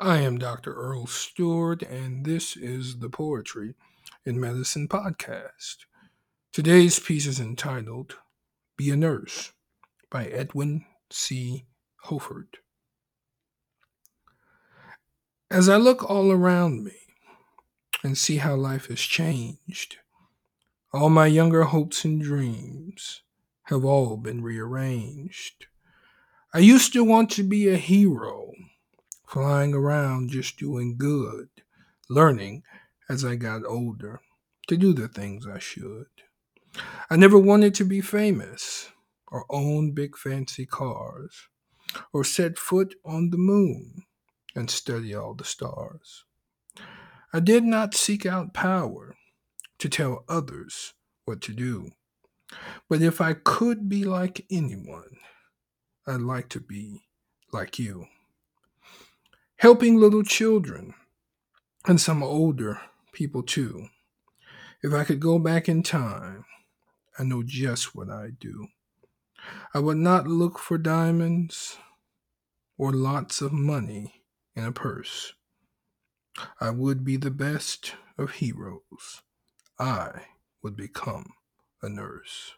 I am Dr. Earl Stewart, and this is the Poetry in Medicine podcast. Today's piece is entitled, Be a Nurse, by Edwin C. Hoferd. As I look all around me and see how life has changed, all my younger hopes and dreams have all been rearranged. I used to want to be a hero, flying around just doing good, learning as I got older to do the things I should. I never wanted to be famous or own big fancy cars or set foot on the moon and study all the stars. I did not seek out power to tell others what to do. But if I could be like anyone, I'd like to be like you. Helping little children, and some older people too. If I could go back in time, I know just what I'd do. I would not look for diamonds or lots of money in a purse. I would be the best of heroes. I would become a nurse.